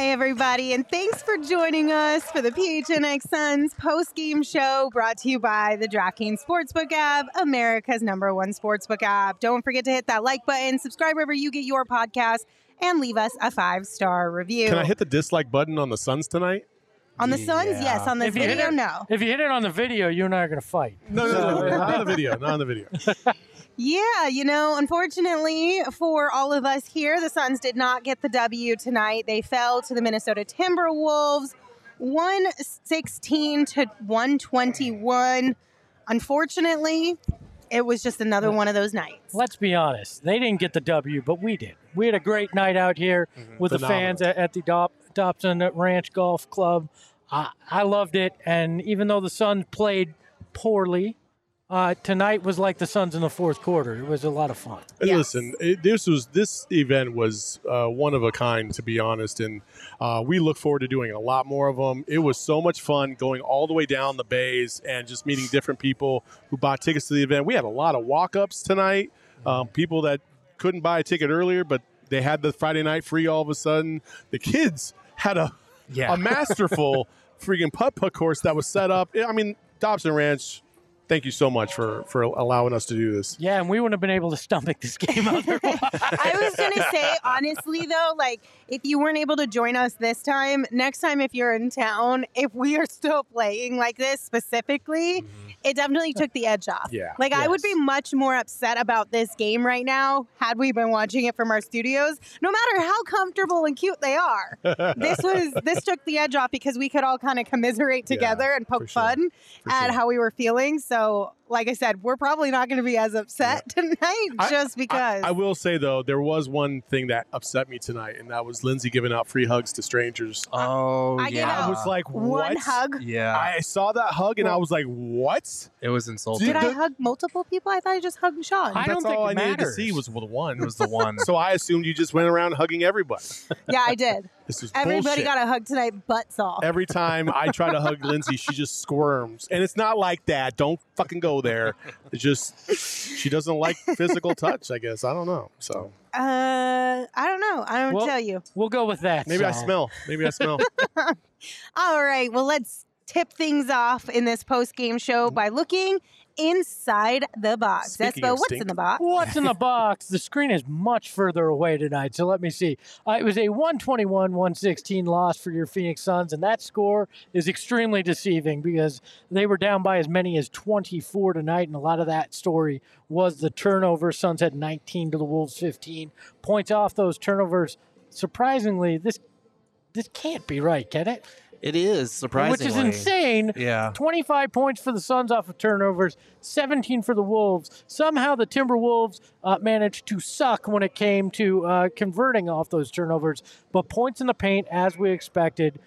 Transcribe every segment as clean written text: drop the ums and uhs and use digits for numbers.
Hi, everybody, and thanks for joining us for the PHNX Suns post-game show brought to you by the DraftKings Sportsbook app, America's #1 sportsbook app. Don't forget to hit that like button, subscribe wherever you get your podcast, and leave us a 5-star review. Can I hit the dislike button on the Suns tonight? On the Suns, yes. On the video, no. If you hit it on the video, you and I are going to fight. No, not on the video. Not on the video. Yeah, you know, unfortunately for all of us here, the Suns did not get the W tonight. They fell to the Minnesota Timberwolves, 116-121. Unfortunately, it was just another one of those nights. Let's be honest. They didn't get the W, but we did. We had a great night out here with the fans at the Dobson Ranch Golf Club. I loved it, and even though the Suns played poorly, tonight was like the Suns in the fourth quarter. It was a lot of fun. Yes. Listen, this event was one of a kind, to be honest, and we look forward to doing a lot more of them. It was so much fun going all the way down the bays and just meeting different people who bought tickets to the event. We had a lot of walk-ups tonight, people that couldn't buy a ticket earlier, but they had the Friday night free all of a sudden. The kids had a masterful freaking putt-putt course that was set up. I mean, Dobson Ranch, thank you so much for allowing us to do this. Yeah, and we wouldn't have been able to stomach this game otherwise. I was going to say, honestly, though, like, if you weren't able to join us this time, next time if you're in town, if we are still playing like this specifically, it definitely took the edge off. Yeah. Like, yes. I would be much more upset about this game right now had we been watching it from our studios. No matter how comfortable and cute they are, this took the edge off because we could all kind of commiserate together and poke fun at how we were feeling. So, like I said, we're probably not going to be as upset tonight just because. I will say, though, there was one thing that upset me tonight, and that was Lindsay giving out free hugs to strangers. Oh, I was like, what? One hug? Yeah. I saw that hug, and I was like, what? It was insulting. Did I hug multiple people? I thought I just hugged Sean. That's all I needed to see was the one. It was the one. So I assumed you just went around hugging everybody. Yeah, I did. Everybody got a hug tonight, butts off. Every time I try to hug Lindsay, she just squirms. And it's not like that. Don't fucking go there. It's just she doesn't like physical touch, I guess. I don't know. So I don't know. I don't tell you. We'll go with that. Maybe I smell. All right. Well, let's tip things off in this post-game show by looking inside the box. Espo, what's in the box? What's in the box? The screen is much further away tonight, so let me see. It was a 121-116 loss for your Phoenix Suns, and that score is extremely deceiving because they were down by as many as 24 tonight, and a lot of that story was the turnover. Suns had 19 to the Wolves 15. Points off those turnovers. Surprisingly, this can't be right, can it? It is, surprisingly. Which is insane. Yeah. 25 points for the Suns off of turnovers, 17 for the Wolves. Somehow the Timberwolves managed to suck when it came to converting off those turnovers. But points in the paint, as we expected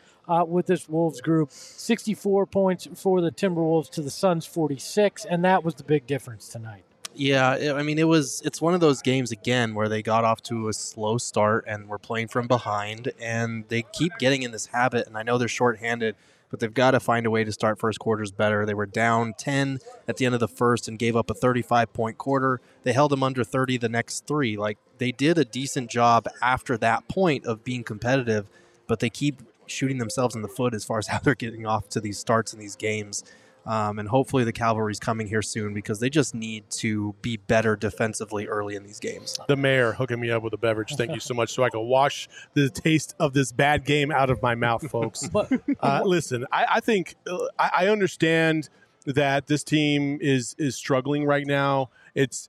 with this Wolves group, 64 points for the Timberwolves to the Suns, 46. And that was the big difference tonight. Yeah, I mean, it's one of those games, again, where they got off to a slow start and were playing from behind, and they keep getting in this habit, and I know they're shorthanded, but they've got to find a way to start first quarters better. They were down 10 at the end of the first and gave up a 35-point quarter. They held them under 30 the next three. Like, they did a decent job after that point of being competitive, but they keep shooting themselves in the foot as far as how they're getting off to these starts in these games. And hopefully the cavalry's coming here soon because they just need to be better defensively early in these games. The mayor hooking me up with a beverage. Thank you so much. So I can wash the taste of this bad game out of my mouth, folks. Listen, I think I understand that this team is struggling right now. The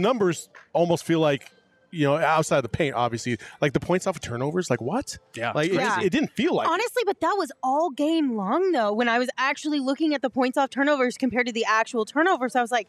numbers almost feel like, you know, outside of the paint, obviously, like the points off of turnovers, like what? Yeah, like it didn't feel like honestly, but that was all game long though. When I was actually looking at the points off turnovers compared to the actual turnovers, I was like,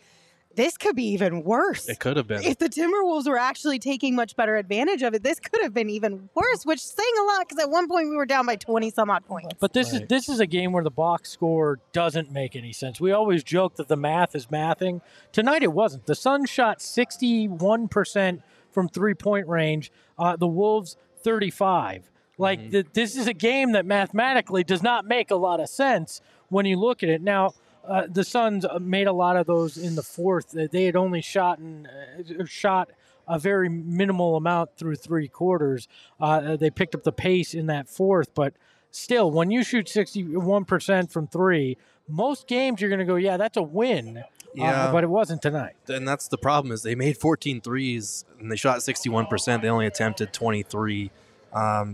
this could be even worse. It could have been if the Timberwolves were actually taking much better advantage of it. This could have been even worse, which is saying a lot because at one point we were down by 20 some odd points. But this is a game where the box score doesn't make any sense. We always joke that the math is mathing. Tonight it wasn't. The Sun shot 61%. From three-point range, the Wolves 35. Like this is a game that mathematically does not make a lot of sense when you look at it. Now, the Suns made a lot of those in the fourth. They had only shot a very minimal amount through three quarters. They picked up the pace in that fourth, but still, when you shoot 61% from three, most games you're going to go, yeah, that's a win. Yeah. But it wasn't tonight. And that's the problem, is they made 14 threes and they shot 61%. They only attempted 23.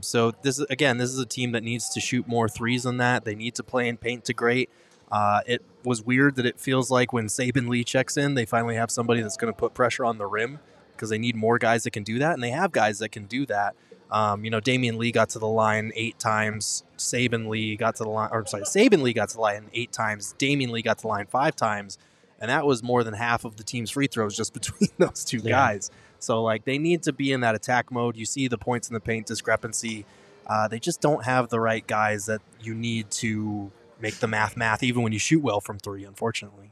So this is a team that needs to shoot more threes than that. They need to play and paint to great. It was weird that it feels like when Sabin Lee checks in, they finally have somebody that's going to put pressure on the rim, because they need more guys that can do that, and they have guys that can do that. Damian Lee got to the line 8 times. Sabin Lee got to the line 8 times. Damian Lee got to the line 5 times. And that was more than half of the team's free throws just between those two guys. So, they need to be in that attack mode. You see the points in the paint discrepancy. They just don't have the right guys that you need to make the math, even when you shoot well from three, unfortunately.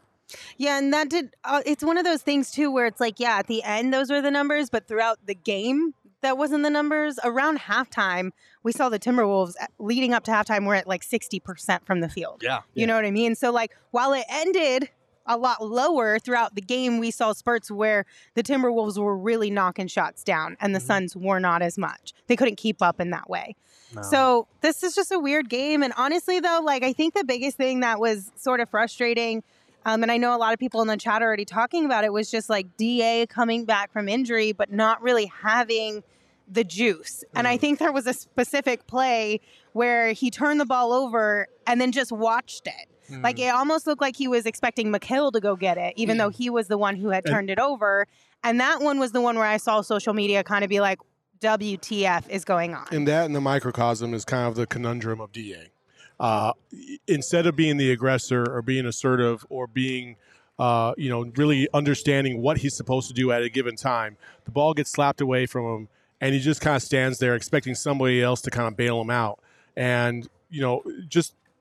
Yeah, and that did. It's one of those things, too, where it's at the end, those were the numbers, but throughout the game, that wasn't the numbers. Around halftime, we saw the Timberwolves leading up to halftime were at 60% from the field. Yeah. You know what I mean? So, while it ended a lot lower throughout the game, we saw spurts where the Timberwolves were really knocking shots down and the Suns were not as much. They couldn't keep up in that way. No. So this is just a weird game. And honestly, though, I think the biggest thing that was sort of frustrating, and I know a lot of people in the chat are already talking about it, was just DA coming back from injury but not really having the juice. And I think there was a specific play where he turned the ball over and then just watched it. It almost looked like he was expecting Mikhail to go get it, even though he was the one who had turned it over. And that one was the one where I saw social media kind of be like, WTF is going on. And that in the microcosm is kind of the conundrum of DA. Instead of being the aggressor or being assertive or being, really understanding what he's supposed to do at a given time, the ball gets slapped away from him and he just kind of stands there expecting somebody else to kind of bail him out. And,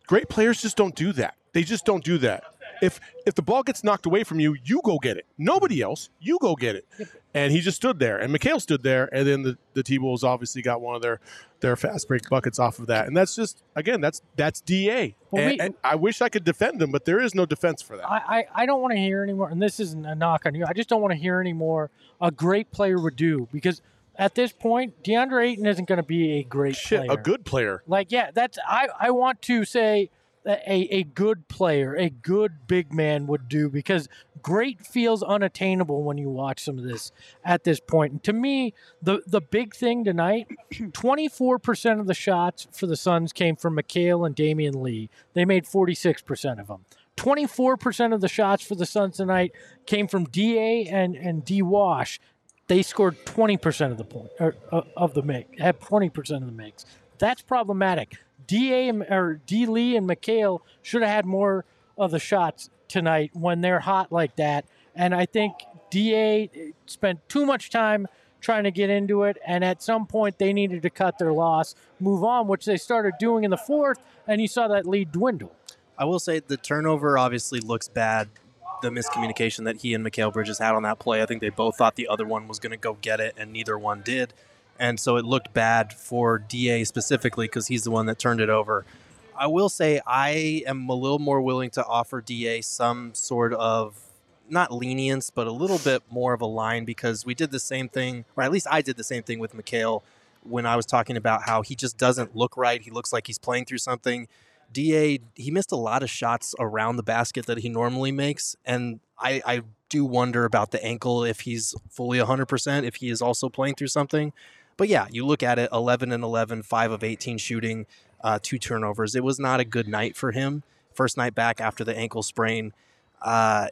great players just don't do that. They just don't do that. If the ball gets knocked away from you, you go get it. Nobody else, you go get it. And he just stood there. And Mikhail stood there. And then the T-Wolves obviously got one of their fast break buckets off of that. And that's just, again, that's DA. Well, and I wish I could defend them, but there is no defense for that. I don't want to hear anymore. And this isn't a knock on you. I just don't want to hear anymore a great player would do, because – at this point, Deandre Ayton isn't going to be a great player. A good player. I want to say a good player, a good big man would do, because great feels unattainable when you watch some of this at this point. And to me, the big thing tonight, 24% of the shots for the Suns came from Mikhail and Damian Lee. They made 46% of them. 24% of the shots for the Suns tonight came from DA and D-Wash. They scored 20% of the point of the make, had 20% of the makes. That's problematic. D. Lee and Mikhail should have had more of the shots tonight when they're hot like that. And I think D.A. spent too much time trying to get into it, and at some point they needed to cut their loss, move on, which they started doing in the fourth, and you saw that lead dwindle. I will say the turnover obviously looks bad. The miscommunication that he and Mikal Bridges had on that play. I think they both thought the other one was going to go get it, and neither one did. And so it looked bad for DA specifically because he's the one that turned it over. I will say I am a little more willing to offer DA some sort of, not lenience, but a little bit more of a line, because we did the same thing, or at least I did the same thing with Mikal when I was talking about how he just doesn't look right. He looks like he's playing through something. DA, he missed a lot of shots around the basket that he normally makes, and I do wonder about the ankle, if he's fully 100%, if he is also playing through something. But yeah, you look at it, 11 and 11, 5 of 18 shooting, 2 turnovers. It was not a good night for him. First night back after the ankle sprain. I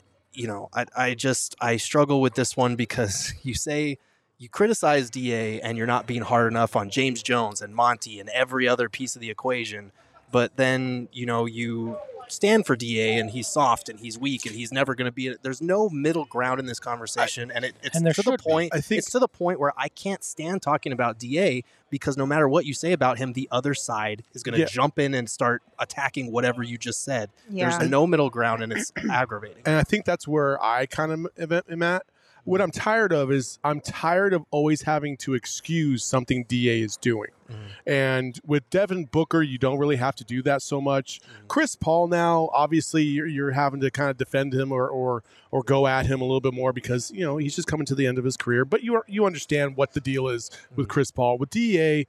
struggle with this one, because you say you criticize DA and you're not being hard enough on James Jones and Monty and every other piece of the equation. But then, you stand for DA and he's soft and he's weak and he's never going to be – there's no middle ground in this conversation. It's to the point where I can't stand talking about DA, because no matter what you say about him, the other side is going to jump in and start attacking whatever you just said. Yeah. There's no middle ground, and it's aggravating. And I think that's where I kind of am at. what I'm tired of is I'm tired of always having to excuse something DA is doing. And with Devin Booker, you don't really have to do that so much. Chris Paul now, obviously, you're having to kind of defend him or go at him a little bit more because, you know, he's just coming to the end of his career. But you understand what the deal is with Chris Paul. With DA,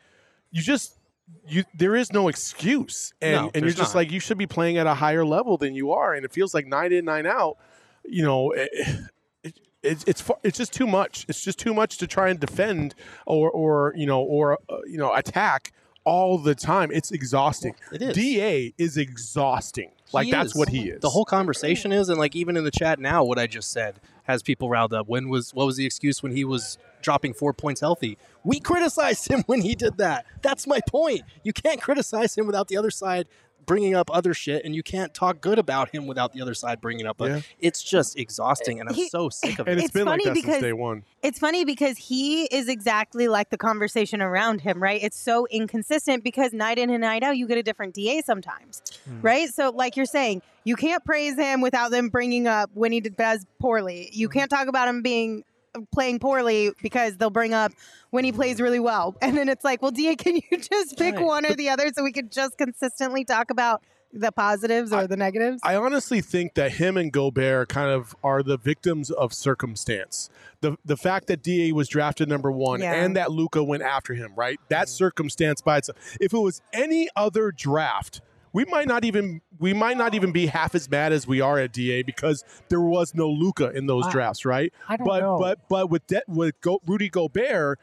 there is no excuse. And you're just like, you should be playing at a higher level than you are. And it feels like night in, night out, you know, it's just too much. It's just too much to try and defend or attack all the time. It's exhausting. It is. DA is exhausting. That's what he is. The whole conversation is, and like even in the chat now, what I just said has people riled up. What was the excuse when he was dropping 4 points healthy? We criticized him when he did that. That's my point. You can't criticize him without the other side bringing up other shit, and you can't talk good about him without the other side bringing up. Yeah. It's just exhausting, and I'm so sick of it. And it's been like that since day one. It's funny because he is exactly like the conversation around him, right? It's so inconsistent because night in and night out, you get a different DA sometimes, right? So like you're saying, you can't praise him without them bringing up when he does poorly. You can't talk about him playing poorly because they'll bring up when he plays really well. And then it's like, well, DA, can you just pick one or the other so we could just consistently talk about the positives or the negatives? I honestly think that him and Gobert kind of are the victims of circumstance. The fact that DA was drafted number one and that Luka went after him, right? That circumstance by itself. If it was any other draft, we might not even be half as mad as we are at DA because there was no Luka in those drafts, right? I don't know. But with Rudy Gobert,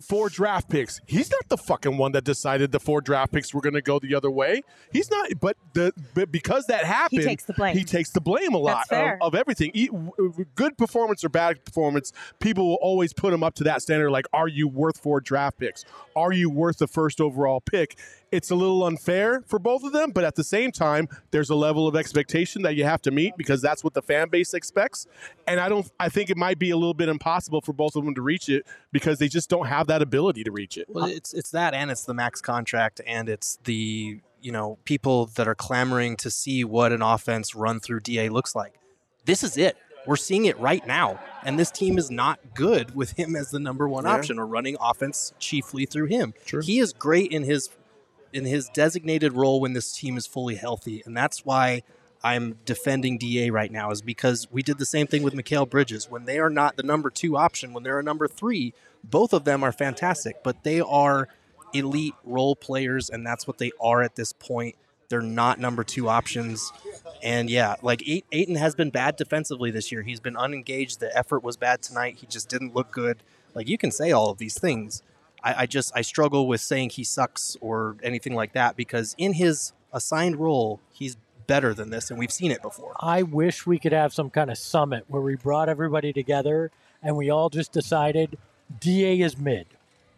4 draft picks. He's not the fucking one that decided the 4 draft picks were going to go the other way. He's not. But because that happened, he takes the blame. He takes the blame a lot of everything. Good performance or bad performance, people will always put him up to that standard. Like, are you worth 4 draft picks? Are you worth the first overall pick? It's a little unfair for both of them, but at the same time, there's a level of expectation that you have to meet because that's what the fan base expects. And I think it might be a little bit impossible for both of them to reach it because they just don't have that ability to reach it. Well, it's that, and it's the max contract, and it's the, you know, people that are clamoring to see what an offense run through DA looks like. This is it. We're seeing it right now, and this team is not good with him as the number one option or running offense chiefly through him. True. He is great in his designated role when this team is fully healthy. And that's why I'm defending DA right now, is because we did the same thing with Mikal Bridges. When they are not the number 2 option, when they're a number 3, both of them are fantastic, but they are elite role players, and that's what they are at this point. They're not number 2 options. And yeah, like Ayton has been bad defensively this year. He's been unengaged. The effort was bad tonight. He just didn't look good. Like, you can say all of these things. I struggle with saying he sucks or anything like that because in his assigned role, he's better than this, and we've seen it before. I wish we could have some kind of summit where we brought everybody together and we all just decided DA is mid,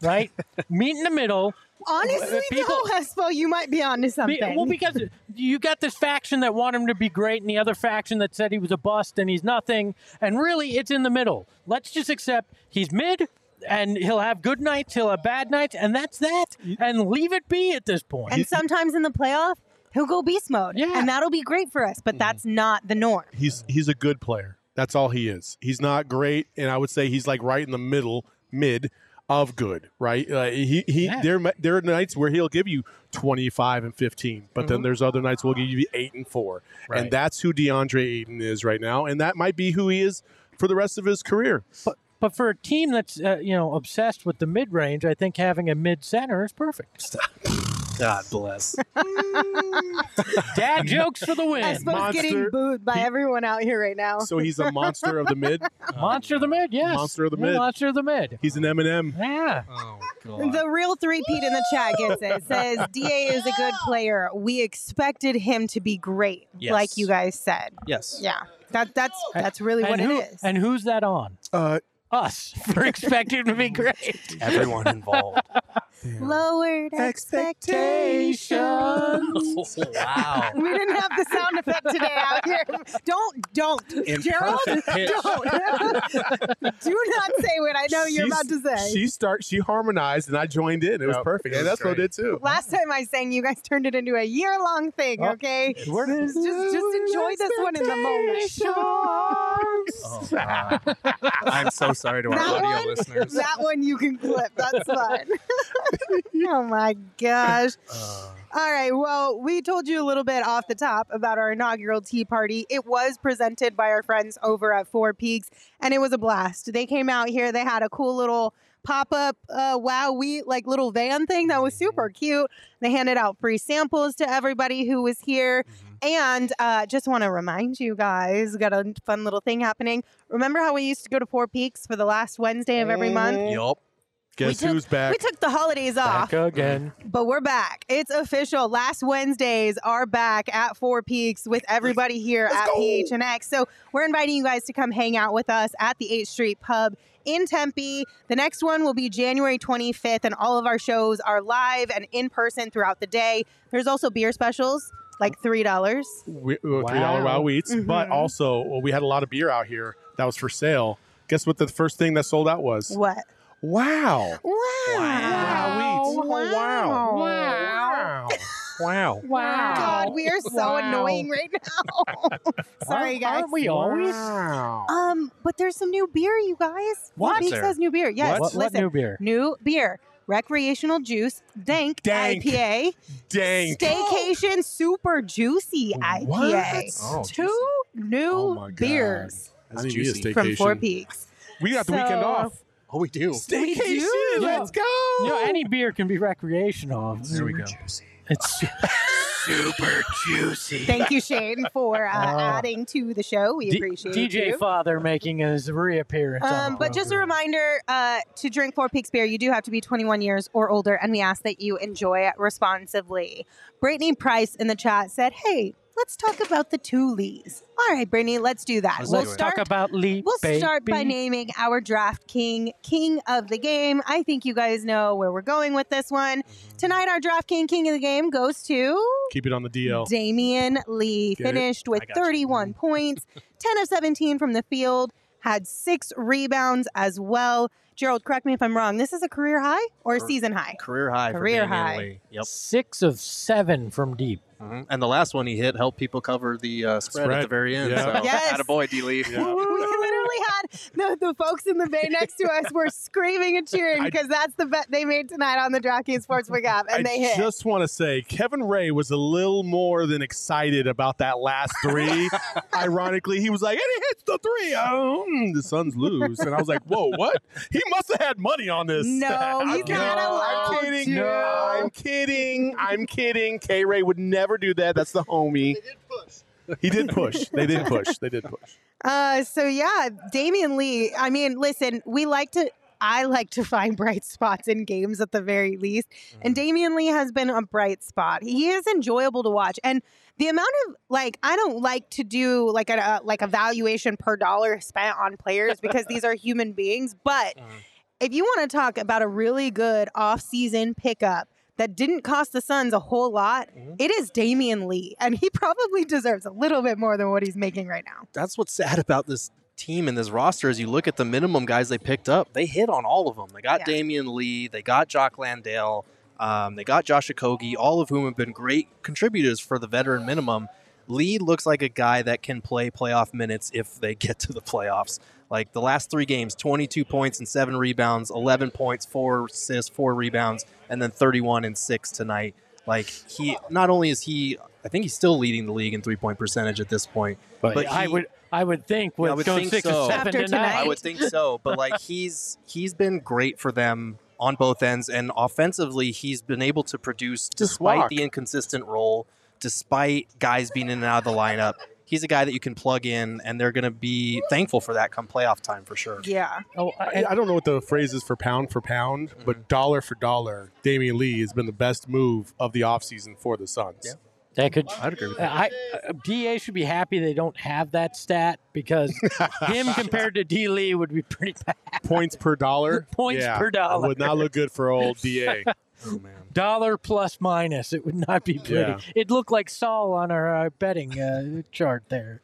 right? Meet in the middle. Honestly, Hespo, you might be onto something. Well, because you got this faction that wanted him to be great and the other faction that said he was a bust and he's nothing, and really it's in the middle. Let's just accept he's mid, and he'll have good nights, he'll have bad nights, and that's that. And leave it be at this point. And sometimes in the playoff, he'll go beast mode. Yeah. And that'll be great for us, but that's not the norm. He's a good player. That's all he is. He's not great, and I would say he's like right in the mid of good, right? There are nights where he'll give you 25 and 15, but then there's other nights we'll give you 8 and 4. Right. And that's who Deandre Ayton is right now, and that might be who he is for the rest of his career. But for a team that's obsessed with the mid-range, I think having a mid-center is perfect. Stop. God bless. Dad jokes for the win. I suppose monster. Getting booed by everyone out here right now. So he's a monster of the mid? Monster of the mid, yes. Monster of the mid. Monster of the mid. He's an M&M. Yeah. Oh, God. The real three-peat in the chat gets it. It says, DA is a good player. We expected him to be great, like you guys said. Yes. Yeah. That's really what it is. And who's that on? Us for expecting to be great. Everyone involved. Lowered expectations. Oh, wow. We didn't have the sound effect today out here. Don't. Gerald, don't. Do not say what I know you're about to say. She harmonized and I joined in. It was perfect. And yeah, that's what I did too. Last time I sang, you guys turned it into a year-long thing, okay? Just enjoy this one in the moment. I'm so sorry to our audio listeners. That one you can clip. That's fine. Oh my gosh. All right. Well, we told you a little bit off the top about our inaugural tea party. It was presented by our friends over at Four Peaks, and it was a blast. They came out here. They had a cool little pop-up little van thing that was super cute. They handed out free samples to everybody who was here. And just want to remind you guys, we got a fun little thing happening. Remember how we used to go to Four Peaks for the last Wednesday of every month? Yup. Guess who's back? We took the holidays off. Back again. But we're back. It's official. Last Wednesdays are back at Four Peaks with everybody here at PHNX. So we're inviting you guys to come hang out with us at the 8th Street Pub in Tempe. The next one will be January 25th, and all of our shows are live and in person throughout the day. There's also beer specials. Like $3. $3 Wild Wheats. But also, we had a lot of beer out here that was for sale. Guess what the first thing that sold out was? What? Wow. God, we are so annoying right now. Sorry, guys. Aren't we always? But there's some new beer, you guys. What? Pete says new beer. Yes, listen. What new beer? New beer. Recreational juice, dank IPA, staycation super juicy IPA. Oh, Two new beers from Four Peaks. We got the weekend off. Oh, we do. Staycation, let's go. No, any beer can be recreational. There we go. Juicy. It's super juicy. Thank you, Shane, for adding to the show. We appreciate it. DJ Father making his reappearance. But just a reminder, to drink Four Peaks beer, you do have to be 21 years or older, and we ask that you enjoy it responsibly. Brittany Price in the chat said, hey, let's talk about the two Lees. All right, Brittany, let's do that. We'll talk about Lee. We'll start by naming our draft king of the game. I think you guys know where we're going with this one. Tonight, our draft king of the game goes to... Keep it on the DL. Damian Lee finished with 31 points, 10 of 17 from the field, had 6 rebounds as well. Gerald, correct me if I'm wrong. This is a career high or a season high? Career high. Career high. Yep. 6 of 7 from deep. Mm-hmm. And the last one he hit helped people cover the spread at the very end. Yeah. So, attaboy, D-Lee. Yeah. We literally had the folks in the bay next to us were screaming and cheering because that's the bet they made tonight on the DraftKings Sportsbook app, and they hit. I just want to say, Kevin Ray was a little more than excited about that last 3. Ironically, he was like, and he hits the 3. The Suns lose. And I was like, whoa, what? He must have had money on this. No, he's not allowed. I'm kidding. K-Ray would never do that. That's the homie. They did push. So yeah, Damian Lee. I mean, listen, I like to find bright spots in games at the very least. And Damian Lee has been a bright spot. He is enjoyable to watch. And the amount of, I don't like to do a valuation per dollar spent on players because these are human beings. But if you want to talk about a really good off-season pickup that didn't cost the Suns a whole lot, it is Damian Lee, and he probably deserves a little bit more than what he's making right now. That's what's sad about this team and this roster is you look at the minimum guys they picked up, they hit on all of them. They got Damian Lee, they got Jock Landale, they got Josh Okogie, all of whom have been great contributors for the veteran minimum. Lee looks like a guy that can play playoff minutes if they get to the playoffs. Like the last 3 games, 22 points and 7 rebounds, 11 points, 4 assists, 4 rebounds, and then 31 and 6 tonight. Like he, not only is he, I think he's still leading the league in 3-point percentage at this point. But I would think with going 6 or 7 tonight, I would think so. But he's been great for them on both ends, and offensively he's been able to produce despite the inconsistent role. Despite guys being in and out of the lineup, he's a guy that you can plug in, and they're going to be thankful for that come playoff time for sure. Yeah. Oh, I don't know what the phrase is for pound, but dollar for dollar, Damian Lee has been the best move of the offseason for the Suns. Yeah. I'd agree with that. DA should be happy they don't have that stat because him compared to D. Lee would be pretty bad. Points per dollar? Points per dollar. Would not look good for old DA. Oh, man. Dollar plus minus. It would not be pretty. Yeah. It looked like Saul on our betting chart there.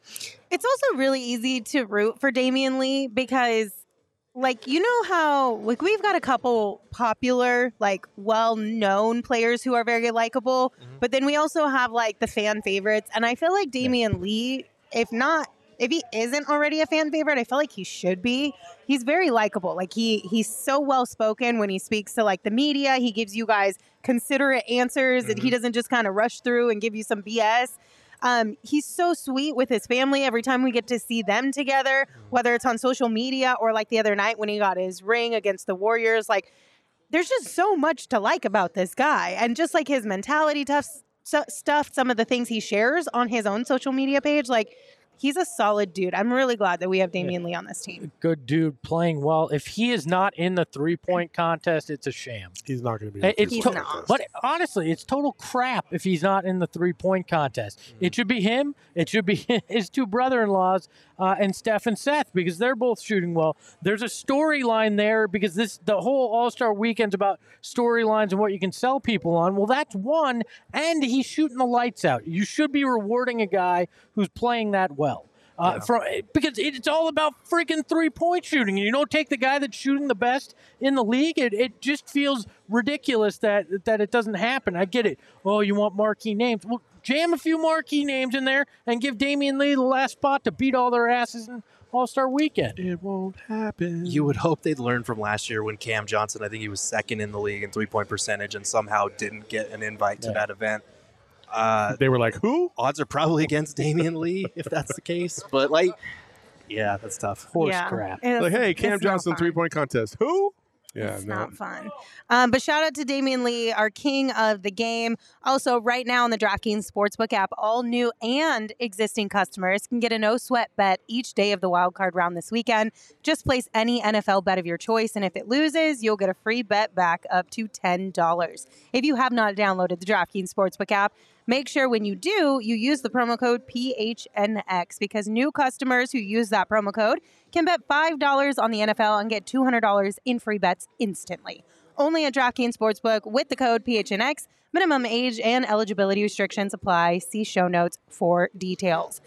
It's also really easy to root for Damian Lee because, like, you know how, like, we've got a couple popular, like, well-known players who are very likable, mm-hmm. but then we also have, like, the fan favorites. And I feel like Damian Lee, if he isn't already a fan favorite, I feel like he should be. He's very likable. Like, he's so well-spoken when he speaks to, like, the media. He gives you guys considerate answers, mm-hmm. and he doesn't just kind of rush through and give you some BS. He's so sweet with his family every time we get to see them together, whether it's on social media or, like, the other night when he got his ring against the Warriors. Like, there's just so much to like about this guy. And just, like, his mentality stuff, some of the things he shares on his own social media page, like, he's a solid dude. I'm really glad that we have Damian Lee on this team. Good dude playing well. If he is not in the three-point contest, it's a sham. He's not going to be in the three-point contest. But honestly, it's total crap if he's not in the three-point contest. Mm. It should be him. It should be his two brother-in-laws and Steph and Seth because they're both shooting well. There's a storyline there because the whole All-Star Weekend's about storylines and what you can sell people on. Well, that's one, and he's shooting the lights out. You should be rewarding a guy who's playing that well. Because it's all about freaking three-point shooting. You don't take the guy that's shooting the best in the league. It just feels ridiculous that it doesn't happen. I get it. Oh, you want marquee names. Well, jam a few marquee names in there and give Damian Lee the last spot to beat all their asses in All-Star Weekend. It won't happen. You would hope they'd learn from last year when Cam Johnson, I think he was second in the league in three-point percentage and somehow didn't get an invite to that event. They were like, who? Odds are probably against Damian Lee, if that's the case. But, like, yeah, that's tough. Horse crap. Like, hey, Cam Johnson, three-point contest. Who? Yeah, it's not fun. But shout-out to Damian Lee, our king of the game. Also, right now on the DraftKings Sportsbook app, all new and existing customers can get a no-sweat bet each day of the wildcard round this weekend. Just place any NFL bet of your choice, and if it loses, you'll get a free bet back up to $10. If you have not downloaded the DraftKings Sportsbook app, make sure when you do, you use the promo code PHNX because new customers who use that promo code can bet $5 on the NFL and get $200 in free bets instantly. Only at DraftKings Sportsbook with the code PHNX. Minimum age and eligibility restrictions apply. See show notes for details.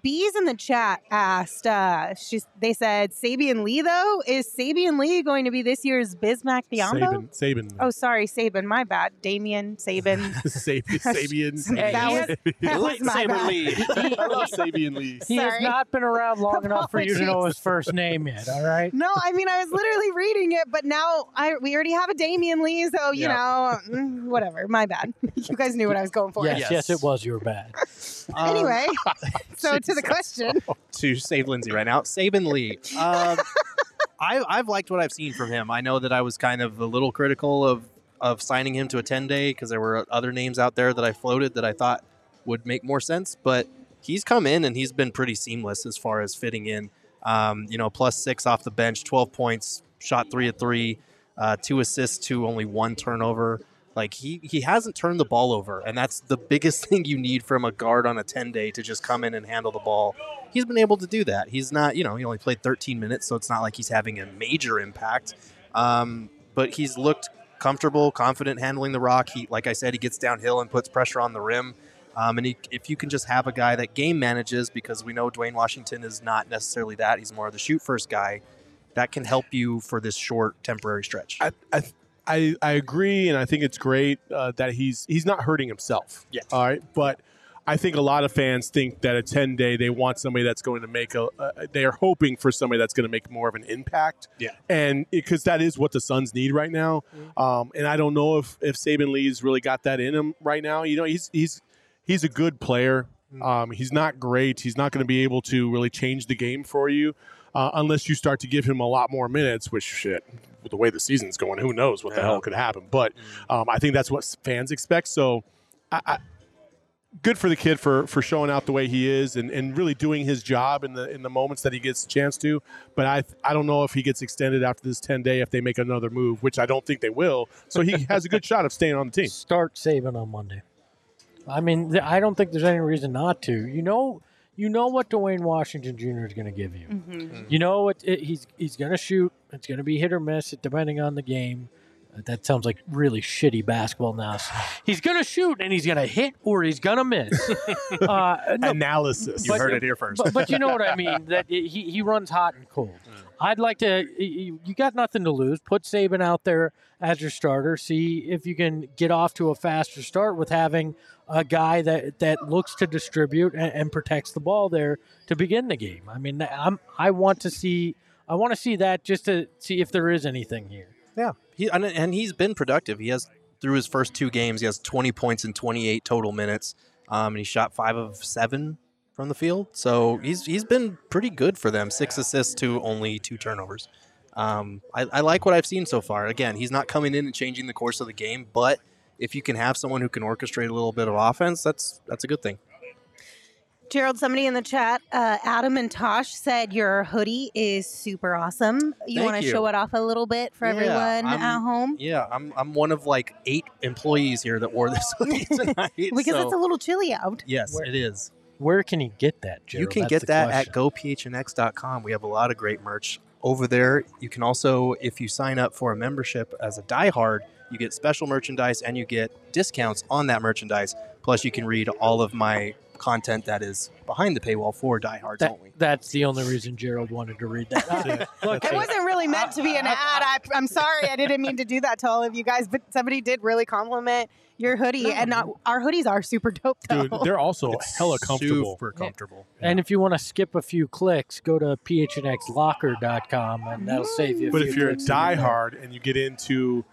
Bees in the chat asked, they said, Sabian Lee, though? Is Sabian Lee going to be this year's Bismack Biyombo? Sabian. Oh, sorry, Saban. My bad. Damian, Saban. Sabian. That was my bad. I love Sabian Lee. He has not been around long enough for you to know his first name yet, all right? No, I mean, I was literally reading it, but now we already have a Damian Lee, so, you know, whatever. My bad. You guys knew what I was going for. Yes, it was your bad. Anyway. So to the question. To save Lindsay right now, Sabian Lee. I've liked what I've seen from him. I know that I was kind of a little critical of signing him to a 10-day because there were other names out there that I floated that I thought would make more sense. But he's come in and he's been pretty seamless as far as fitting in. +6 off the bench, 12 points, shot 3 of 3, 2 assists to only 1 turnover. Like, he hasn't turned the ball over, and that's the biggest thing you need from a guard on a 10-day to just come in and handle the ball. He's been able to do that. He's not, he only played 13 minutes, so it's not like he's having a major impact. But he's looked comfortable, confident handling the rock. He, like I said, he gets downhill and puts pressure on the rim. If you can just have a guy that game manages, because we know Dwayne Washington is not necessarily that. He's more of the shoot-first guy. That can help you for this short temporary stretch. I agree, and I think it's great that he's not hurting himself. Yes. All right, but I think a lot of fans think that a 10-day, they want somebody that's going to make they are hoping for somebody that's going to make more of an impact. Yeah. And because that is what the Suns need right now. Mm-hmm. And I don't know if Sabian Lee's really got that in him right now. He's a good player. Mm-hmm. He's not great. He's not going to be able to really change the game for you. Unless you start to give him a lot more minutes, which, shit, with the way the season's going, who knows what the hell could happen. But I think that's what fans expect. So good for the kid for showing out the way he is and really doing his job in the moments that he gets a chance to. But I don't know if he gets extended after this 10-day if they make another move, which I don't think they will. So he has a good shot of staying on the team. Start saving on Monday. I mean, I don't think there's any reason not to. You know what Dwayne Washington Jr. is going to give you. Mm-hmm. Mm-hmm. You know what he's going to shoot. It's going to be hit or miss, depending on the game. That sounds like really shitty basketball now. So he's going to shoot, and he's going to hit, or he's going to miss. Analysis. You heard it here first. But you know what I mean, that he runs hot and cold. Mm. I'd like to – you got nothing to lose. Put Saban out there as your starter. See if you can get off to a faster start with having a guy that looks to distribute and protects the ball there to begin the game. I mean, I want to see that just to see if there is anything here. Yeah, he's been productive. He has, through his first two games, he has 20 points in 28 total minutes, and he shot 5 of 7 from the field. So he's been pretty good for them. 6 assists to only 2 turnovers. I like what I've seen so far. Again, he's not coming in and changing the course of the game, but if you can have someone who can orchestrate a little bit of offense, that's a good thing. Gerald, somebody in the chat, Adam and Tosh said your hoodie is super awesome. You want to show it off a little bit for everyone at home? Yeah, I'm one of like 8 employees here that wore this hoodie tonight. It's a little chilly out. Yes, it is. Where can you get that, Gerald? You can get that at gophnx.com. We have a lot of great merch over there. You can also, if you sign up for a membership as a diehard, you get special merchandise and you get discounts on that merchandise. Plus, you can read all of my content that is behind the paywall for diehards only. That's the only reason Gerald wanted to read that. Look, it wasn't really meant to be an ad. I'm sorry. I didn't mean to do that to all of you guys, but somebody did really compliment your hoodie. No. And our hoodies are super dope, though. Dude, they're also hella comfortable. Super comfortable. Yeah. And if you want to skip a few clicks, go to phnxlocker.com, and that'll save you a few clicks. But if you're a diehard and you get into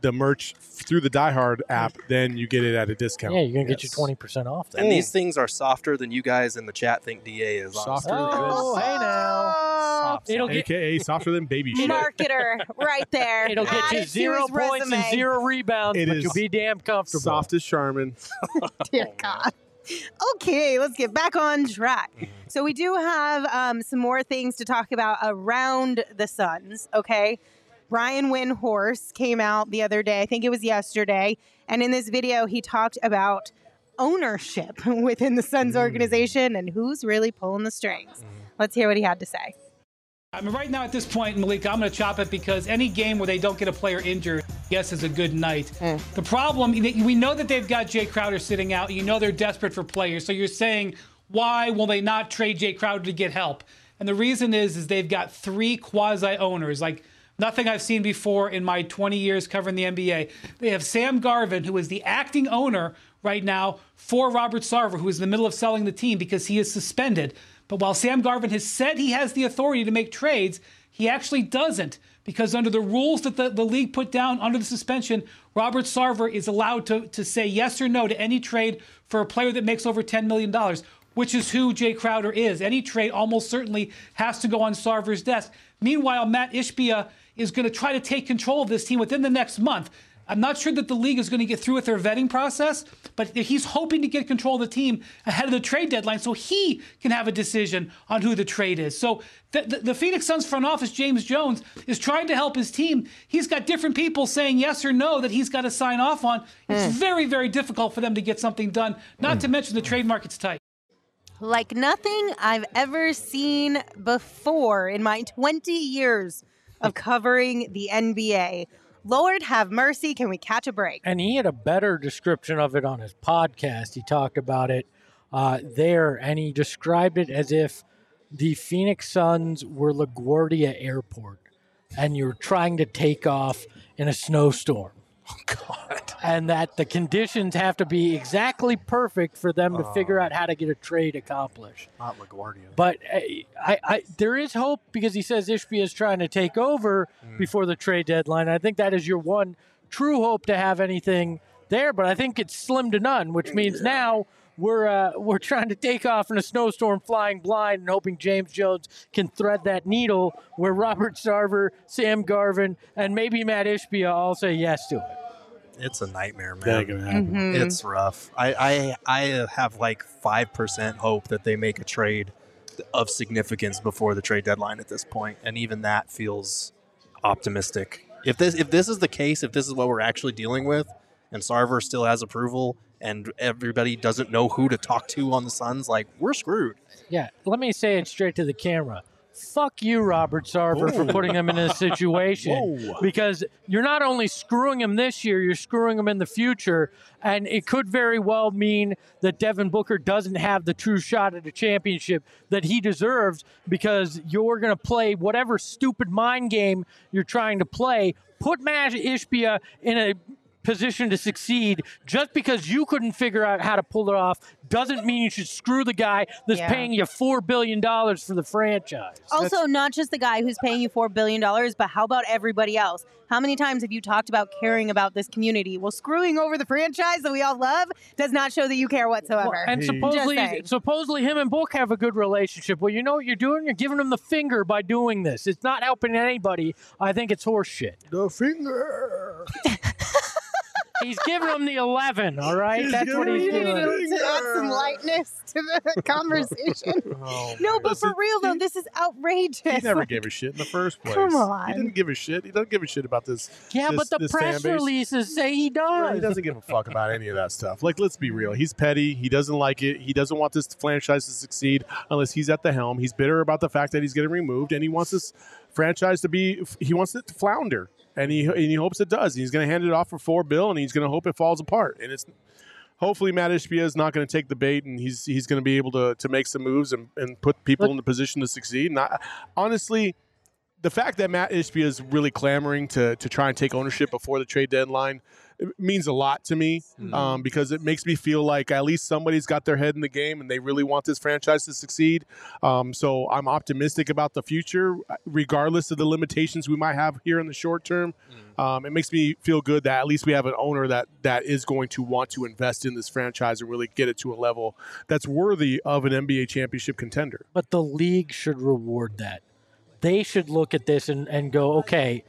the merch through the DieHard app, then you get it at a discount. Yeah, you're going to get your 20% off. Then. And these things are softer than you guys in the chat think DA is. Softer hey now. Soft. AKA softer than baby shit. Marketer right there. It'll get you 0 points and 0 rebounds, but you'll be damn comfortable. Soft as Charmin. Dear God. Okay, let's get back on track. So we do have some more things to talk about around the Suns, okay? Ryan Windhorst came out the other day. I think it was yesterday. And in this video, he talked about ownership within the Suns organization and who's really pulling the strings. Let's hear what he had to say. I mean, right now at this point, Malik, I'm going to chop it because any game where they don't get a player injured, yes, is a good night. The problem, we know that they've got Jay Crowder sitting out. You know they're desperate for players. So you're saying, why will they not trade Jay Crowder to get help? And the reason is they've got 3 quasi-owners, like nothing I've seen before in my 20 years covering the NBA. They have Sam Garvin, who is the acting owner right now for Robert Sarver, who is in the middle of selling the team because he is suspended. But while Sam Garvin has said he has the authority to make trades, he actually doesn't, because under the rules that the league put down under the suspension, Robert Sarver is allowed to say yes or no to any trade for a player that makes over $10 million, which is who Jay Crowder is. Any trade almost certainly has to go on Sarver's desk. Meanwhile, Matt Ishbia is going to try to take control of this team within the next month. I'm not sure that the league is going to get through with their vetting process, but he's hoping to get control of the team ahead of the trade deadline so he can have a decision on who the trade is. So the Phoenix Suns front office, James Jones, is trying to help his team. He's got different people saying yes or no that he's got to sign off on. It's very, very difficult for them to get something done, not to mention the trade market's tight. Like nothing I've ever seen before in my 20 years of covering the NBA. Lord have mercy, can we catch a break? And he had a better description of it on his podcast. He talked about it there, and he described it as if the Phoenix Suns were LaGuardia Airport, and you were trying to take off in a snowstorm. Oh, God. And that the conditions have to be exactly perfect for them to figure out how to get a trade accomplished. Not LaGuardia. But there is hope, because he says Ishbia is trying to take over before the trade deadline. I think that is your one true hope to have anything there. But I think it's slim to none, which means now we're trying to take off in a snowstorm, flying blind, and hoping James Jones can thread that needle where Robert Sarver, Sam Garvin, and maybe Matt Ishbia all say yes to it. It's a nightmare, man. It's rough. I have like 5% hope that they make a trade of significance before the trade deadline at this point, and even that feels optimistic. If this is the case, if this is what we're actually dealing with, and Sarver still has approval, and everybody doesn't know who to talk to on the Suns, like, we're screwed. Yeah, let me say it straight to the camera. fuck you, Robert Sarver, for putting him in this situation. Because you're not only screwing him this year, you're screwing him in the future. And it could very well mean that Devin Booker doesn't have the true shot at a championship that he deserves, because you're going to play whatever stupid mind game you're trying to play. Put Maj Ishbia in a position to succeed. Just because you couldn't figure out how to pull it off doesn't mean you should screw the guy that's paying you $4 billion for the franchise. Also, not just the guy who's paying you $4 billion, but how about everybody else? How many times have you talked about caring about this community? Well, screwing over the franchise that we all love does not show that you care whatsoever. Well, and supposedly him and Book have a good relationship. Well, you know what you're doing? You're giving him the finger by doing this. It's not helping anybody. I think it's horse shit. The finger. He's giving him the 11, all right? That's what he's doing. You need to add some lightness to the conversation. No, but for real, though, this is outrageous. He never gave a shit in the first place. Come on. He didn't give a shit. He doesn't give a shit about this. Yeah, but the press releases say he does. He doesn't give a fuck about any of that stuff. Like, let's be real. He's petty. He doesn't like it. He doesn't want this franchise to succeed unless he's at the helm. He's bitter about the fact that he's getting removed, and he wants this franchise to be – he wants it to flounder. And he hopes it does. He's going to hand it off for $4 billion, and he's going to hope it falls apart. And it's hopefully Matt Ishbia is not going to take the bait, and he's going to be able to make some moves and put people in the position to succeed. And honestly, the fact that Matt Ishbia is really clamoring to try and take ownership before the trade deadline means a lot to me, because it makes me feel like at least somebody's got their head in the game and they really want this franchise to succeed. So I'm optimistic about the future, regardless of the limitations we might have here in the short term. It makes me feel good that at least we have an owner that is going to want to invest in this franchise and really get it to a level that's worthy of an NBA championship contender. But the league should reward that. They should look at this and go, okay,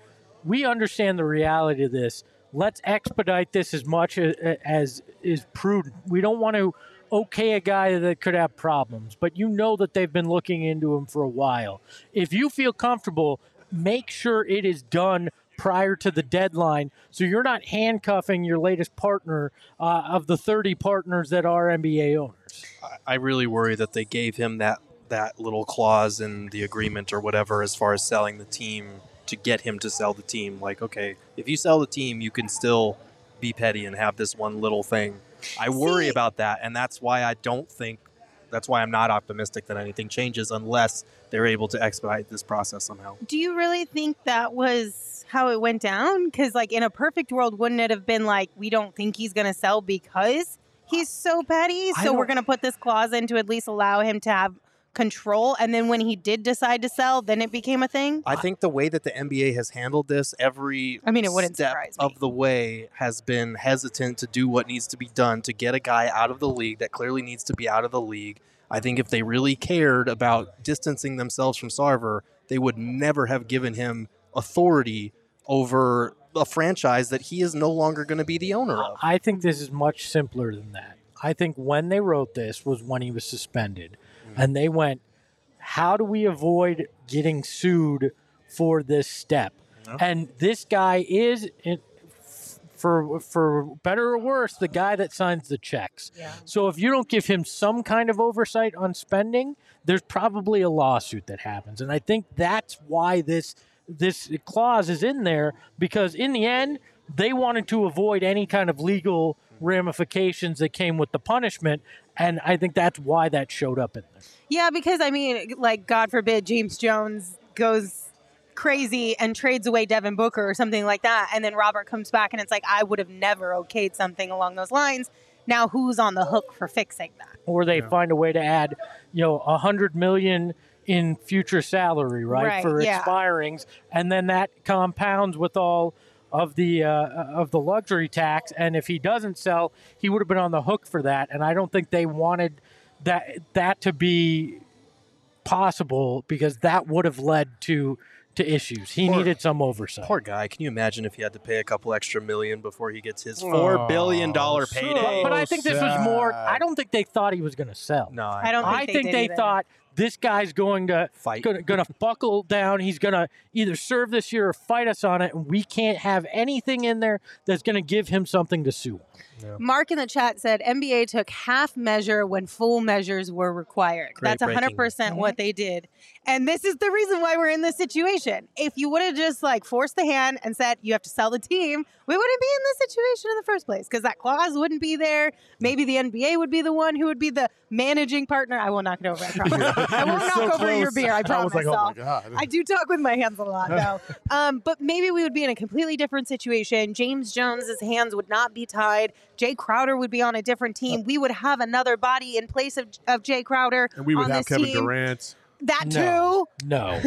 we understand the reality of this. Let's expedite this as much as is prudent. We don't want to okay a guy that could have problems, but you know that they've been looking into him for a while. If you feel comfortable, make sure it is done prior to the deadline so you're not handcuffing your latest partner of the 30 partners that are NBA owners. I really worry that they gave him that little clause in the agreement or whatever as far as selling the team to get him to sell the team. Like, okay, if you sell the team, you can still be petty and have this one little thing. I worry about that, and that's why I'm not optimistic that anything changes unless they're able to expedite this process somehow. Do you really think that was how it went down? Because, like, in a perfect world, wouldn't it have been like, we don't think he's going to sell because he's so petty, so we're going to put this clause in to at least allow him to have control, and then when he did decide to sell, then it became a thing? I think the way that the NBA has handled this, every step of the way has been hesitant to do what needs to be done to get a guy out of the league that clearly needs to be out of the league. I think if they really cared about distancing themselves from Sarver, they would never have given him authority over a franchise that he is no longer going to be the owner of. I think this is much simpler than that. I think when they wrote this was when he was suspended. And they went, how do we avoid getting sued for this step? No. And this guy is, for better or worse, the guy that signs the checks. Yeah. So if you don't give him some kind of oversight on spending, there's probably a lawsuit that happens. And I think that's why this clause is in there, because in the end, they wanted to avoid any kind of legal ramifications that came with the punishment. And I think that's why that showed up in there. Yeah, because, I mean, like, God forbid James Jones goes crazy and trades away Devin Booker or something like that. And then Robert comes back and it's like, I would have never okayed something along those lines. Now who's on the hook for fixing that? Or they find a way to add, $100 million in future salary, right? For expirings. And then that compounds with all of the luxury tax, and if he doesn't sell, he would have been on the hook for that, and I don't think they wanted that to be possible, because that would have led to issues. He needed some oversight. Poor guy. Can you imagine if he had to pay a couple extra million before he gets his $4 billion payday? But I think this was more, I don't think they thought he was going to sell. No, I don't think they thought this guy's going to fight, going to buckle down. He's going to either serve this year or fight us on it, and we can't have anything in there that's going to give him something to sue. Yeah. Mark in the chat said NBA took half measure when full measures were required. Great. That's 100% what they did. And this is the reason why we're in this situation. If you would have just like forced the hand and said you have to sell the team, we wouldn't be in this situation in the first place because that clause wouldn't be there. Maybe the NBA would be the one who would be the managing partner. I will knock it over, I promise. I won't knock over your beer, I promise. I was like, oh my God. I do talk with my hands a lot, though. But maybe we would be in a completely different situation. James Jones's hands would not be tied. Jay Crowder would be on a different team. We would have another body in place of Jay Crowder. And we would have Kevin Durant. No. Can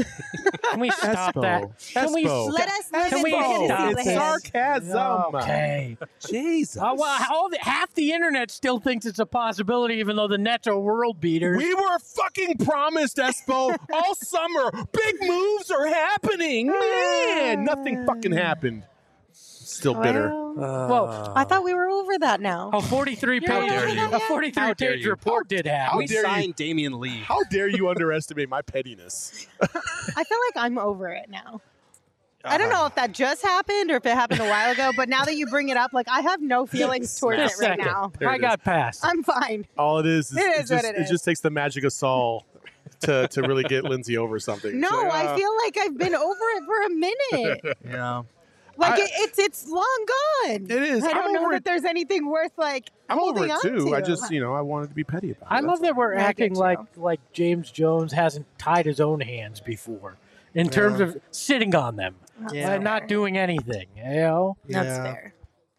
we stop that? Can we let us live in fantasy? It's sarcasm. Okay. Jesus. Half the internet still thinks it's a possibility, even though the Nets are world beaters. We were fucking promised, Espo, all summer. Big moves are happening. Man, nothing fucking happened. Still bitter. Well, I thought we were over that now. A 43-page report did happen. We signed Damian Lee. How dare you underestimate my pettiness? I feel like I'm over it now. I don't know if that just happened or if it happened a while ago, but now that you bring it up, like I have no feelings towards it right now. I got past. I'm fine. All it is it just takes the magic of Saul to really get Lindsay over something. No, so, I feel like I've been over it for a minute. Yeah. Like it's long gone. It is. I don't know that there's anything worth like. I'm over it too. I just I wanted to be petty about it. I love that we're acting like James Jones hasn't tied his own hands before in terms of sitting on them and not doing anything. You know, that's fair.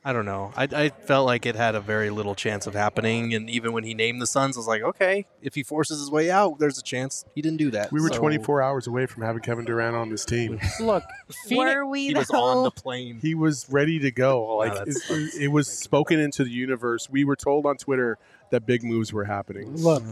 I don't know. I felt like it had a very little chance of happening. And even when he named the Suns, I was like, okay, if he forces his way out, there's a chance. He didn't do that. We were 24 hours away from having Kevin Durant on this team. Look, he was on the plane. He was ready to go. Like it was spoken into the universe. We were told on Twitter that big moves were happening. Look.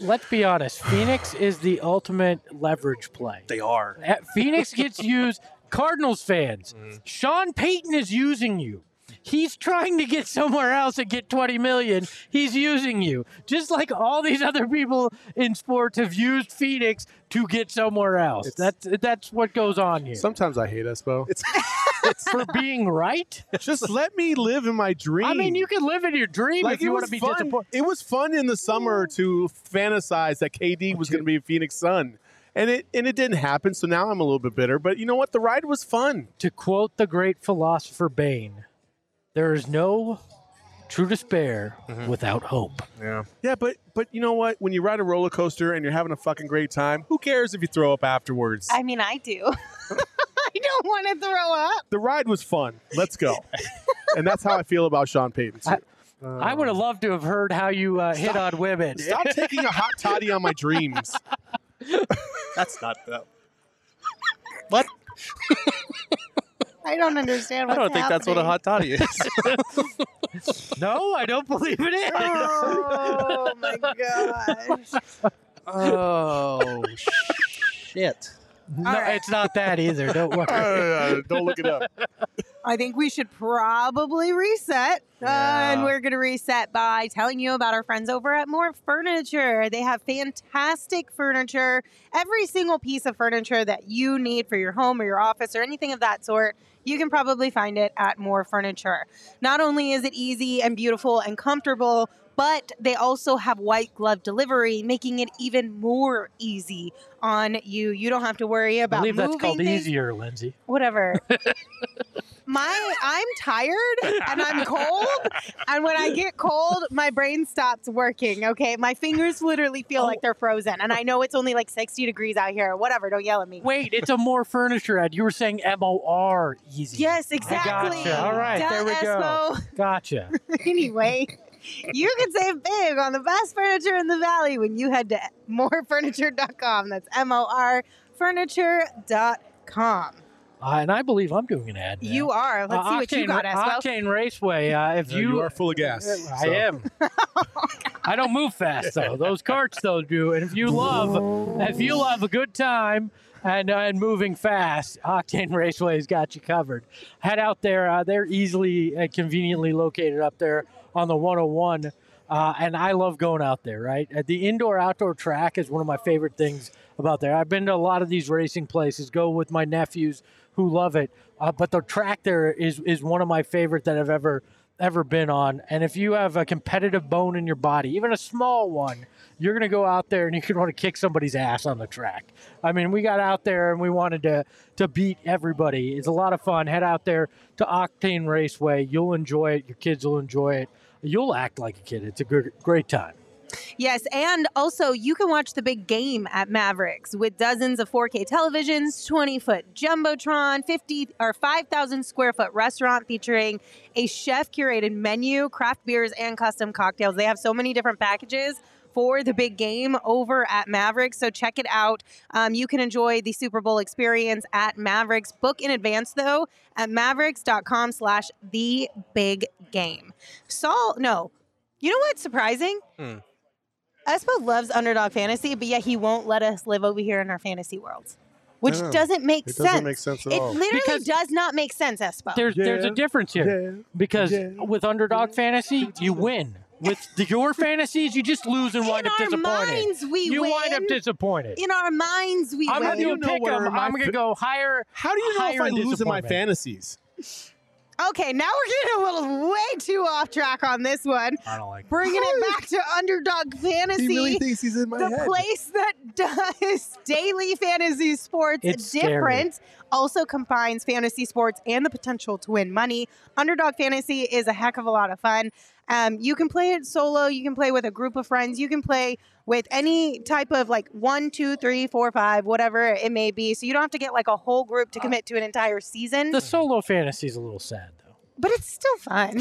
Let's be honest. Phoenix is the ultimate leverage play. They are. Phoenix gets used. Cardinals fans. Mm. Sean Payton is using you. He's trying to get somewhere else and get $20 million. He's using you. Just like all these other people in sports have used Phoenix to get somewhere else. That's what goes on here. Sometimes I hate Espo. For being right? Just let me live in my dream. I mean, you can live in your dream if you want to be disappointed. It was fun in the summer to fantasize that KD was going to be a Phoenix Sun. And it didn't happen, so now I'm a little bit bitter. But you know what? The ride was fun. To quote the great philosopher Bain, there is no true despair without hope. Yeah. Yeah, but you know what? When you ride a roller coaster and you're having a fucking great time, who cares if you throw up afterwards? I mean, I do. I don't want to throw up. The ride was fun. Let's go. And that's how I feel about Sean Payton, too. I would have loved to have heard how you hit on women. Stop taking a hot toddy on my dreams. That's not that. What? I don't understand what's happening. I don't think that's what a hot toddy is. No, I don't believe it is. Oh, my gosh. Oh, shit. No, it's not that either. Don't worry. Don't look it up. I think we should probably reset. And we're going to reset by telling you about our friends over at More Furniture. They have fantastic furniture. Every single piece of furniture that you need for your home or your office or anything of that sort, you can probably find it at More Furniture. Not only is it easy and beautiful and comfortable, but they also have white glove delivery, making it even more easy on you. You don't have to worry about moving things. I believe that's called easier, Lindsay. Whatever. I'm tired and I'm cold. And when I get cold, my brain stops working, okay? My fingers literally feel like they're frozen. And I know it's only like 60 degrees out here. Whatever, don't yell at me. Wait, it's a More Furniture ad. You were saying M-O-R, easy. Yes, exactly. Gotcha. All right, there we go. Gotcha. Anyway. You can save big on the best furniture in the valley when you head to morefurniture.com. That's morfurniture.com. And I believe I'm doing an ad now. You are. Let's see what you got, Espo. Octane Raceway. If you are full of gas. I am. I don't move fast, though. Those carts, though, do. And if you love a good time and moving fast, Octane Raceway's got you covered. Head out there. They're easily and conveniently located up there on the 101 And I love going out there, right? The indoor-outdoor track is one of my favorite things about there. I've been to a lot of these racing places, go with my nephews who love it. But the track there is one of my favorite that I've ever been on. And if you have a competitive bone in your body, even a small one, you're going to go out there and you could want to kick somebody's ass on the track. I mean, we got out there and we wanted to beat everybody. It's a lot of fun. Head out there to Octane Raceway. You'll enjoy it. Your kids will enjoy it. You'll act like a kid. It's a great time. Yes, and also you can watch the big game at Mavericks with dozens of 4K televisions, 20-foot jumbotron, 5,000 square foot restaurant featuring a chef curated menu, craft beers, and custom cocktails. They have so many different packages for the big game over at Mavericks, so check it out. You can enjoy the Super Bowl experience at Mavericks. Book in advance, though, at mavericks.com/thebiggame. You know what's surprising? Espo loves Underdog Fantasy, but yet he won't let us live over here in our fantasy worlds, which doesn't make sense. It doesn't make sense at all. It literally does not make sense, Espo. There's a difference here because with Underdog Fantasy, you win. With your fantasies, you just lose and wind up disappointed. In our minds, we win. You wind up disappointed. In our minds, we win. I'm going to pick them. I'm going to go higher. How do you know if I lose in my fantasies? Okay, now we're getting a little way too off track on this one. I don't like bringing it back to Underdog Fantasy. He really thinks he's in my head. The place that does daily fantasy sports different also combines fantasy sports and the potential to win money. Underdog Fantasy is a heck of a lot of fun. You can play it solo. You can play with a group of friends. You can play with any type of like 1, 2, 3, 4, 5, whatever it may be. So you don't have to get like a whole group to commit to an entire season. The solo fantasy is a little sad, though. But it's still fun.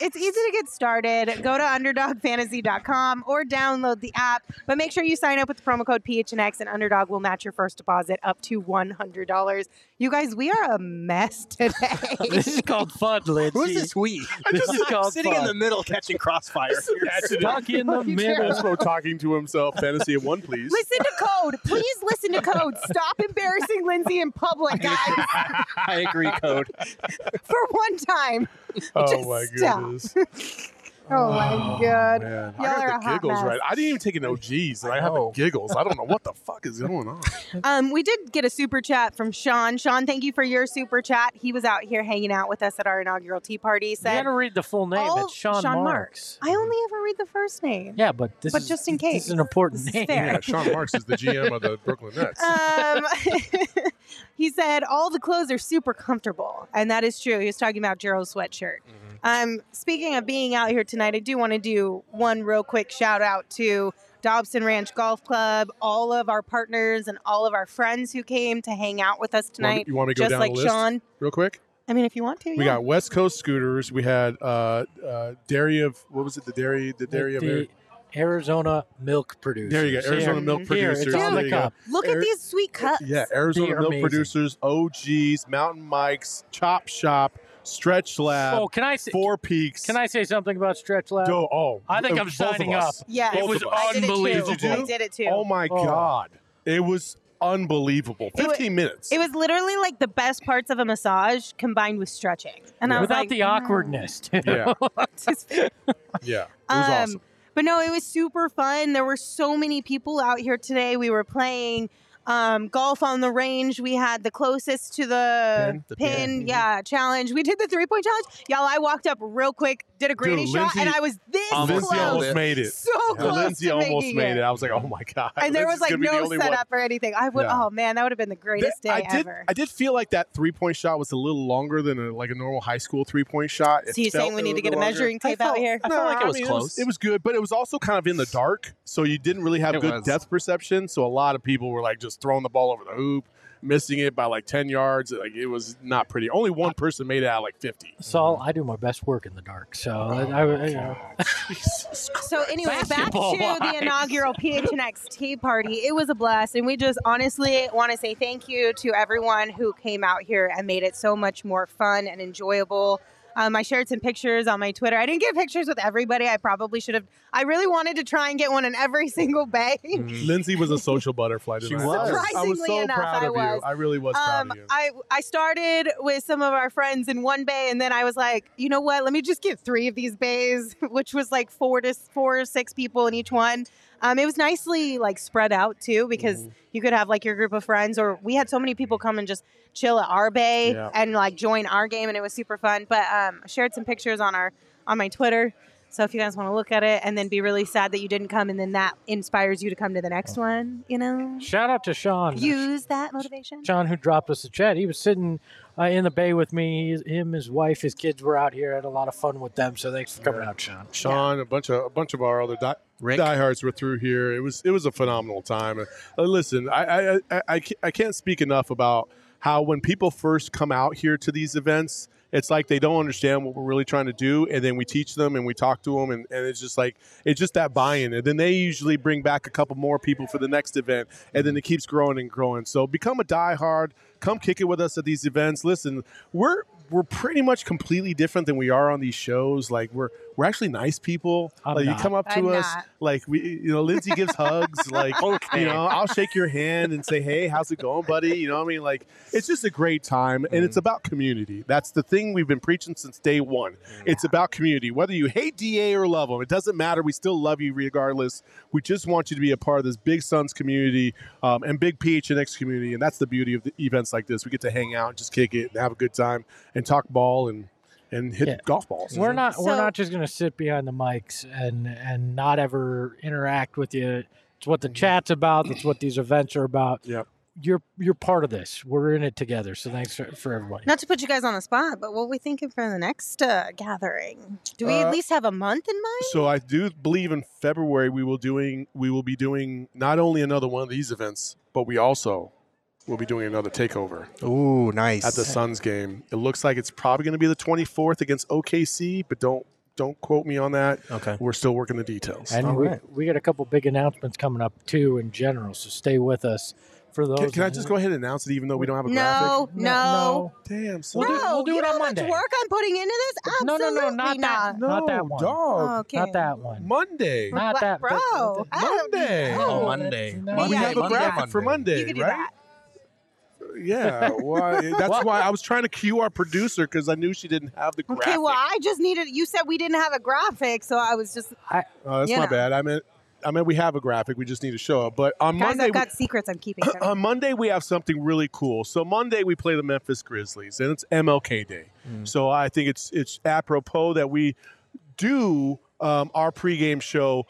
It's easy to get started. Go to underdogfantasy.com or download the app. But make sure you sign up with the promo code PHNX, and Underdog will match your first deposit up to $100. You guys, we are a mess today. This is called fun, Lindsay. Who's this we? I'm sitting in the middle catching crossfire. Stuck in the middle. Espo talking to himself. Fantasy of one, please. Listen to code. Please listen to code. Stop embarrassing Lindsay in public, guys. I agree, code. For one time. Oh my goodness. Oh my god. Man. I got the giggles right. I didn't even take an OGs and I have the giggles. I don't know what the fuck is going on. We did get a super chat from Sean. Sean, thank you for your super chat. He was out here hanging out with us at our inaugural tea party. Said, you gotta read the full name. It's Sean Marks. I only ever read the first name. Yeah, but this is just in case. This is an important name. Yeah, Sean Marks is the GM of the Brooklyn Nets. He said all the clothes are super comfortable, and that is true. He was talking about Gerald's sweatshirt. Speaking of being out here tonight, I do want to do one real quick shout out to Dobson Ranch Golf Club, all of our partners and all of our friends who came to hang out with us tonight. You want me to go down the list real quick? I mean, if you want to. We got West Coast Scooters. We had Dairy of Arizona Milk Producers. There you go. Arizona Milk Producers. It's on the cup. Look at these sweet cups. Yeah, Arizona Milk Producers, OGs, Mountain Mike's, Chop Shop, Stretch Lab, Four Peaks. Can I say something about Stretch Lab? I think I'm signing up. Yeah, it was unbelievable. I did it too. Oh my God. It was unbelievable. 15 minutes. It was literally like the best parts of a massage combined with stretching. And I was like, without the awkwardness, too. Yeah. Yeah. It was awesome. But no, it was super fun. There were so many people out here today. We were playing golf on the range. We had the closest to the pin challenge. We did the 3-point challenge. Y'all, I walked up real quick, did a granny shot, and I was this close. Lindsay almost made it. So close. Lindsay almost made it. I was like, oh my God. And there was like no setup or anything. I would, oh man, that would have been the greatest day ever. I did feel like that 3-point shot was a little longer than a normal high school 3-point shot. So you're saying we need to get a measuring tape out here? I felt like it was close. It was good, but it was also kind of in the dark, so you didn't really have good depth perception. So a lot of people were like just throwing the ball over the hoop, missing it by like 10 yards. Like it was not pretty. Only one person made it out of like 50. So I do my best work in the dark. So So anyway, back to the inaugural PHNX Tea Party. It was a blast. And we just honestly want to say thank you to everyone who came out here and made it so much more fun and enjoyable. I shared some pictures on my Twitter. I didn't get pictures with everybody. I probably should have. I really wanted to try and get one in every single bay. Lindsay was a social butterfly tonight. She was. Surprisingly I was so proud of you. I really was proud of you. I started with some of our friends in one bay, and then I was like, you know what? Let me just get three of these bays, which was like four to six people in each one. It was nicely like spread out too, because you could have like your group of friends, or we had so many people come and just chill at our bay and like join our game, and it was super fun. But I shared some pictures on my Twitter, so if you guys want to look at it and then be really sad that you didn't come, and then that inspires you to come to the next one, you know. Shout out to Sean. Use that motivation. Sean, who dropped us a chat, he was sitting in the bay with me. Him, his wife, his kids were out here. I had a lot of fun with them. So thanks for coming out, Sean. Sean, a bunch of our other diehards were through here. It was a phenomenal time. Listen, I can't speak enough about how when people first come out here to these events, it's like they don't understand what we're really trying to do, and then we teach them and we talk to them, and it's just like it's just that buy-in, and then they usually bring back a couple more people for the next event, and then it keeps growing and growing. So become a diehard. Come kick it with us at these events. Listen, we're pretty much completely different than we are on these shows. Like we're actually nice people. Like, you come up to us, like Lindsay gives hugs. Like I'll shake your hand and say, hey, how's it going, buddy? You know what I mean? Like it's just a great time, and it's about community. That's the thing we've been preaching since day one. It's about community. Whether you hate DA or love them, it doesn't matter. We still love you regardless. We just want you to be a part of this big Suns community and big PHNX community, and that's the beauty of the events like this. We get to hang out, just kick it, and have a good time, and talk ball and hit golf balls. We're not just going to sit behind the mics and not ever interact with you. It's what the chat's about. That's what these events are about. Yep. You're part of this. We're in it together. So thanks for everybody. Not to put you guys on the spot, but what are we thinking for the next gathering? Do we at least have a month in mind? So I do believe in February we will be doing not only another one of these events, but we also we'll be doing another takeover. Ooh, nice. At the Suns game. It looks like it's probably going to be the 24th against OKC, but don't quote me on that. Okay. We're still working the details. And we got a couple big announcements coming up, too, in general, so stay with us for those. Can I just go ahead and announce it, even though we don't have a graphic? No. Damn. So we'll do it on Monday. You know how much work I'm putting into this? Absolutely not. Not that one. Dog. Okay. Not that one. Monday. Not that. Bro. Monday. Oh, Monday. We have a graphic for Monday, right? That. Yeah, that's why I was trying to cue our producer because I knew she didn't have the graphic. Okay, well, I just needed. You said we didn't have a graphic, so I was just. That's my bad. I mean, we have a graphic. We just need to show up. But on Monday, I've got secrets I'm keeping. On Monday, we have something really cool. So Monday, we play the Memphis Grizzlies, and it's MLK Day. So I think it's apropos that we do our pregame show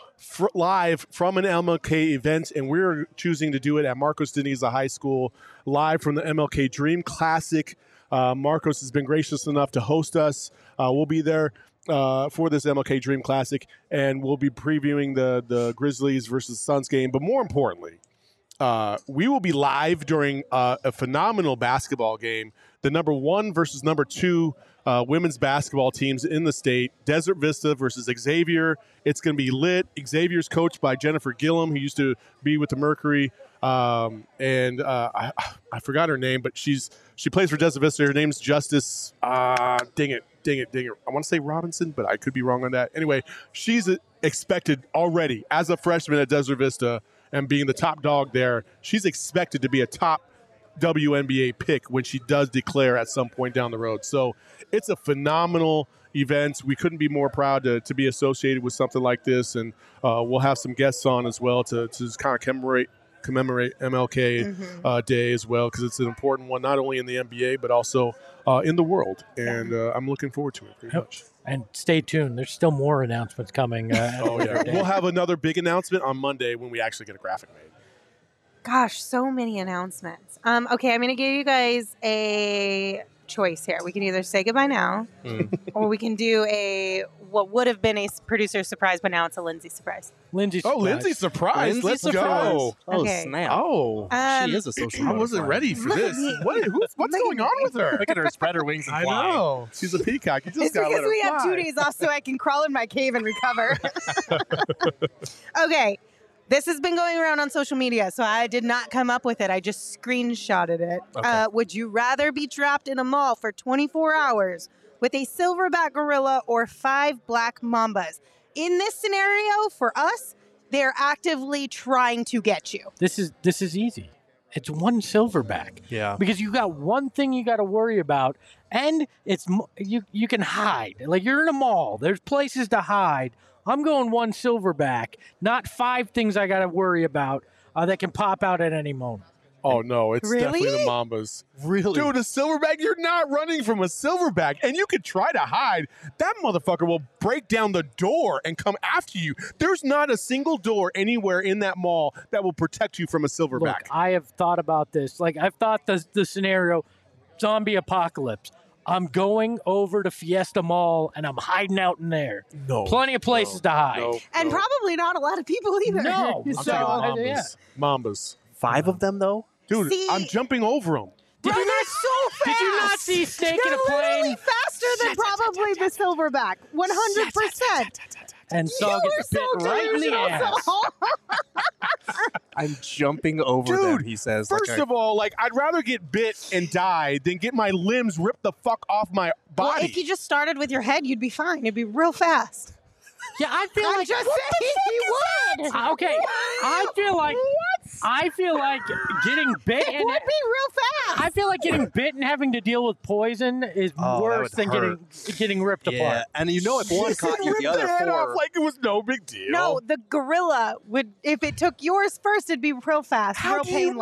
live from an MLK event, and we're choosing to do it at Marcos Deniza High School, live from the MLK Dream Classic. Marcos has been gracious enough to host us. We'll be there for this MLK Dream Classic, and we'll be previewing the Grizzlies versus Suns game. But more importantly, we will be live during a phenomenal basketball game, the number 1 versus number 2 women's basketball teams in the state, Desert Vista versus Xavier. It's going to be lit. Xavier's coached by Jennifer Gillum, who used to be with the Mercury, and I forgot her name, but she plays for Desert Vista. Her name's Justice. Dang it. I want to say Robinson, but I could be wrong on that. Anyway, she's expected already as a freshman at Desert Vista and being the top dog there. She's expected to be a top WNBA pick when she does declare at some point down the road. So it's a phenomenal event. We couldn't be more proud to be associated with something like this, and we'll have some guests on as well to just kind of commemorate MLK Day as well, because it's an important one, not only in the NBA, but also in the world. And I'm looking forward to it pretty much. And stay tuned. There's still more announcements coming. We'll have another big announcement on Monday when we actually get a graphic made. Gosh, so many announcements. Okay, I'm going to give you guys a choice here. We can either say goodbye now, or we can do what would have been a producer surprise, but now it's a Lindsay surprise. Lindsay surprise. Let's go. Okay. Oh, snap. Oh, she is a social. I wasn't ready for this. What's going on with her? Look at her spread her wings and fly. I know. She's a peacock. You just it's gotta because let her we fly. Have 2 days off, so I can crawl in my cave and recover. Okay. This has been going around on social media, so I did not come up with it. I just screenshotted it. Okay. Would you rather be trapped in a mall for 24 hours with a silverback gorilla or 5 black mambas. In this scenario, for us, they're actively trying to get you. This is easy. It's one silverback. Yeah. Because you got one thing you got to worry about, and it's you can hide. Like, you're in a mall. There's places to hide. I'm going one silverback, not 5 things I got to worry about that can pop out at any moment. Oh, no, it's definitely the mambas. Really? Dude, a silverback? You're not running from a silverback, and you could try to hide. That motherfucker will break down the door and come after you. There's not a single door anywhere in that mall that will protect you from a silverback. Look, I have thought about this. Like, I've thought the scenario, zombie apocalypse. I'm going over to Fiesta Mall, and I'm hiding out in there. No. Plenty of places to hide. No. Probably not a lot of people either. No. So, mambas. Yeah. Mambas. 5 of them, though? Dude, see, I'm jumping over them. Did you not see Snake in a plane? Literally faster than probably the silverback. 100%. And Saw gets bit right in the ass. I'm jumping over them, he says. First of all, I'd rather get bit and die than get my limbs ripped the fuck off my body. Well, if you just started with your head, you'd be fine. It'd be real fast. Yeah, I feel like... he would. Okay, I feel like... I feel like getting bit. It would be real fast. I feel like getting bit and having to deal with poison is worse than getting ripped apart. And you know, if one caught you, the other four off like it was no big deal. No, the gorilla would. If it took yours first, it'd be real fast, real painless. How do you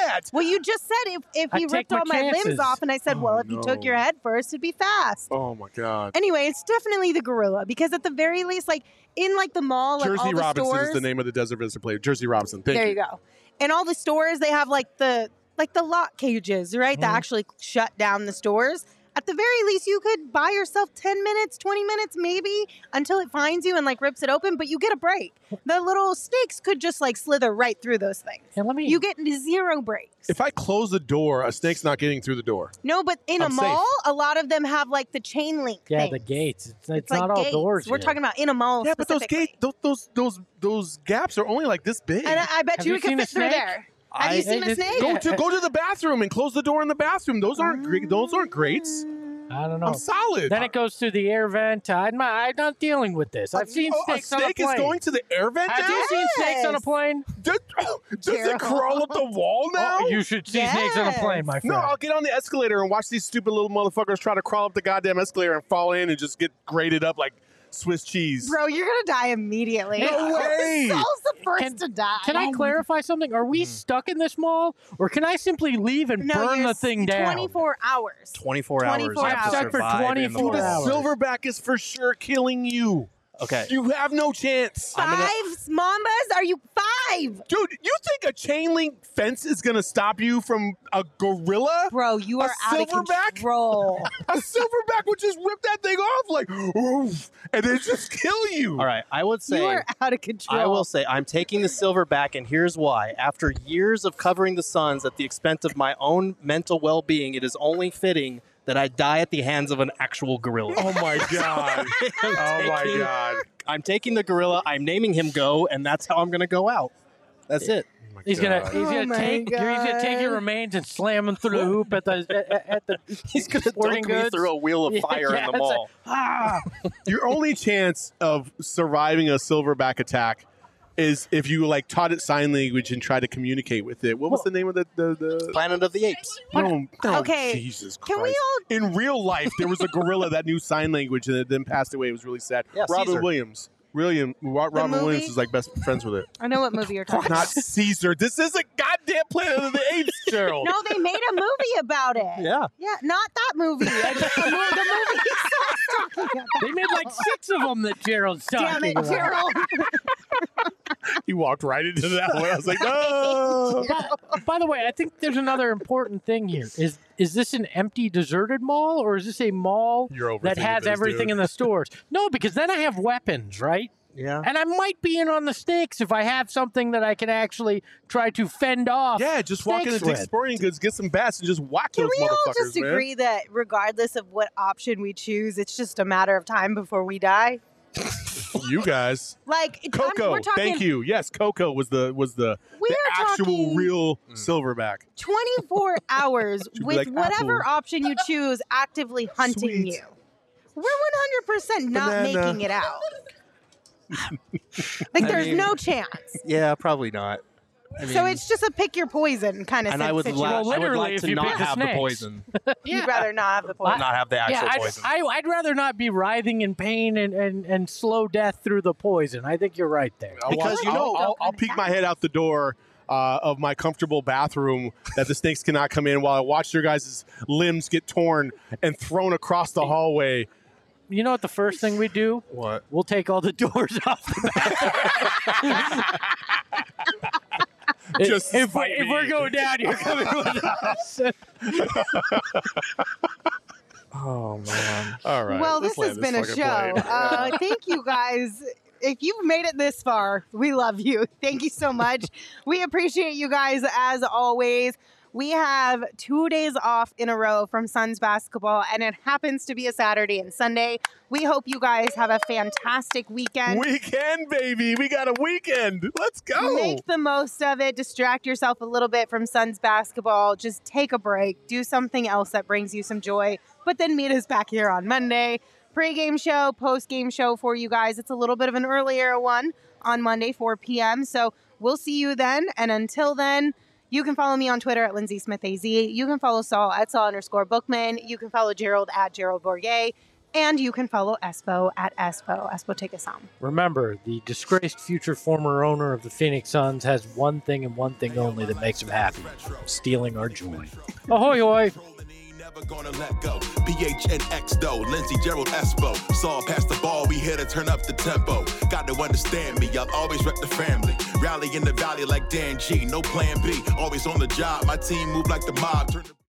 know that? Well, you just said if he ripped all my limbs off, and I said, if you took your head first, it'd be fast. Oh my god. Anyway, it's definitely the gorilla because at the very least, like in like the mall, like Jersey Robinson is the name of the Desert Vista player. Jersey Robinson. There you go. And all the stores, they have like the lock cages, right? Mm-hmm. That actually shut down the stores. At the very least, you could buy yourself 10 minutes, 20 minutes maybe until it finds you and like rips it open, but you get a break. The little snakes could just like slither right through those things. And you get 0 breaks. If I close the door, a snake's not getting through the door. No, but in a mall, a lot of them have like the chain link thing. The gates. It's not like all gates. Doors. We're talking about in a mall specifically. Yeah, but those gaps are only like this big. And I bet you could fit through there. Have you seen a snake? Go to the bathroom and close the door in the bathroom. Those aren't grates. I don't know. I'm solid. Then it goes through the air vent. I'm not dealing with this. I've seen snakes on a plane. A snake is going to the air vent now? Have you seen snakes on a plane? Does it crawl up the wall now? Oh, you should see snakes on a plane, my friend. No, I'll get on the escalator and watch these stupid little motherfuckers try to crawl up the goddamn escalator and fall in and just get grated up like Swiss cheese. Bro, you're going to die immediately. No way. Saul's the first to die. Can I clarify something? Are we stuck in this mall? Or can I simply leave and burn the thing down? 24 hours. 24 hours. I'm stuck for 24 hours. The silverback is for sure killing you. Okay. You have no chance. 5 mambas? Are you 5? Dude, you think a chain link fence is going to stop you from a gorilla? Bro, you are out of control. A silverback would just rip that thing off like, oof, and then just kill you. All right, I would say. You are out of control. I will say, I'm taking the silverback, and here's why. After years of covering the Suns at the expense of my own mental well-being, it is only fitting that I die at the hands of an actual gorilla. Oh, my God. I'm taking the gorilla. I'm naming him Go, and that's how I'm going to go out. That's it. Oh, he's gonna take your remains and slam them through the hoop at the he's gonna dunk me through a wheel of fire in the mall. Your only chance of surviving a silverback attack is if you like taught it sign language and tried to communicate with it. What was the name of the Planet of the Apes? Okay. Jesus Christ. Can we all... In real life, there was a gorilla that knew sign language and it then passed away. It was really sad. Yeah, Robin Williams is like best friends with it. I know what movie you're talking about. Not Caesar. This isn't goddamn Planet of the Apes, Gerald. No, they made a movie about it. Yeah. Yeah, not that movie. The movie he's talking about. They made like 6 of them that Gerald's talking about. Damn it, Gerald. He walked right into that one. I was like, no. By the way, I think there's another important thing here. Is this an empty, deserted mall, or is this a mall that has everything in the stores? No, because then I have weapons, right? Yeah. And I might be in on the snakes if I have something that I can actually try to fend off. Yeah, just walk into Dick's Sporting Goods, get some bats, and just whack those motherfuckers, man. Can we all just agree that regardless of what option we choose, it's just a matter of time before we die? You guys, like Coco, we're talking, thank you. Yes, Coco was the actual real silverback. 24 hours with whatever option you choose, actively hunting you. We're 100% not making it out. Like, there's no chance. Yeah, probably not. I mean, so it's just a pick your poison kind of situation. I would like to not have the poison. You'd rather not have the poison. Not have the actual poison. I'd rather not be writhing in pain and slow death through the poison. I think you're right there. Because, you know, I'll peek my head out the door of my comfortable bathroom that the snakes cannot come in while I watch your guys' limbs get torn and thrown across the hallway. You know what the first thing we do? What? We'll take all the doors off the bathroom. Just if we're going down, you're coming with us. Oh, man. All right. Well, this has been a show. Thank you, guys. If you've made it this far, we love you. Thank you so much. We appreciate you guys as always. We have 2 days off in a row from Suns basketball, and it happens to be a Saturday and Sunday. We hope you guys have a fantastic weekend. Weekend, baby. We got a weekend. Let's go. Make the most of it. Distract yourself a little bit from Suns basketball. Just take a break. Do something else that brings you some joy. But then meet us back here on Monday. Pre-game show, post-game show for you guys. It's a little bit of an earlier one on Monday, 4 p.m. So we'll see you then. And until then, you can follow me on Twitter at LindsaySmithAZ. You can follow Saul at Saul_Bookman. You can follow Gerald at Gerald Bourget. And you can follow Espo at Espo. Espo, take us home. Remember, the disgraced future former owner of the Phoenix Suns has one thing and one thing only that makes him happy. Stealing our joy. Ahoy, hoy. Never gonna let go. PHNX though, Lindsey, Gerald, Espo. Saw past the ball, we here to turn up the tempo. Got to understand me, I'll always wreck the family. Rally in the valley like Dan G, no plan B. Always on the job, my team move like the mob. Turn the-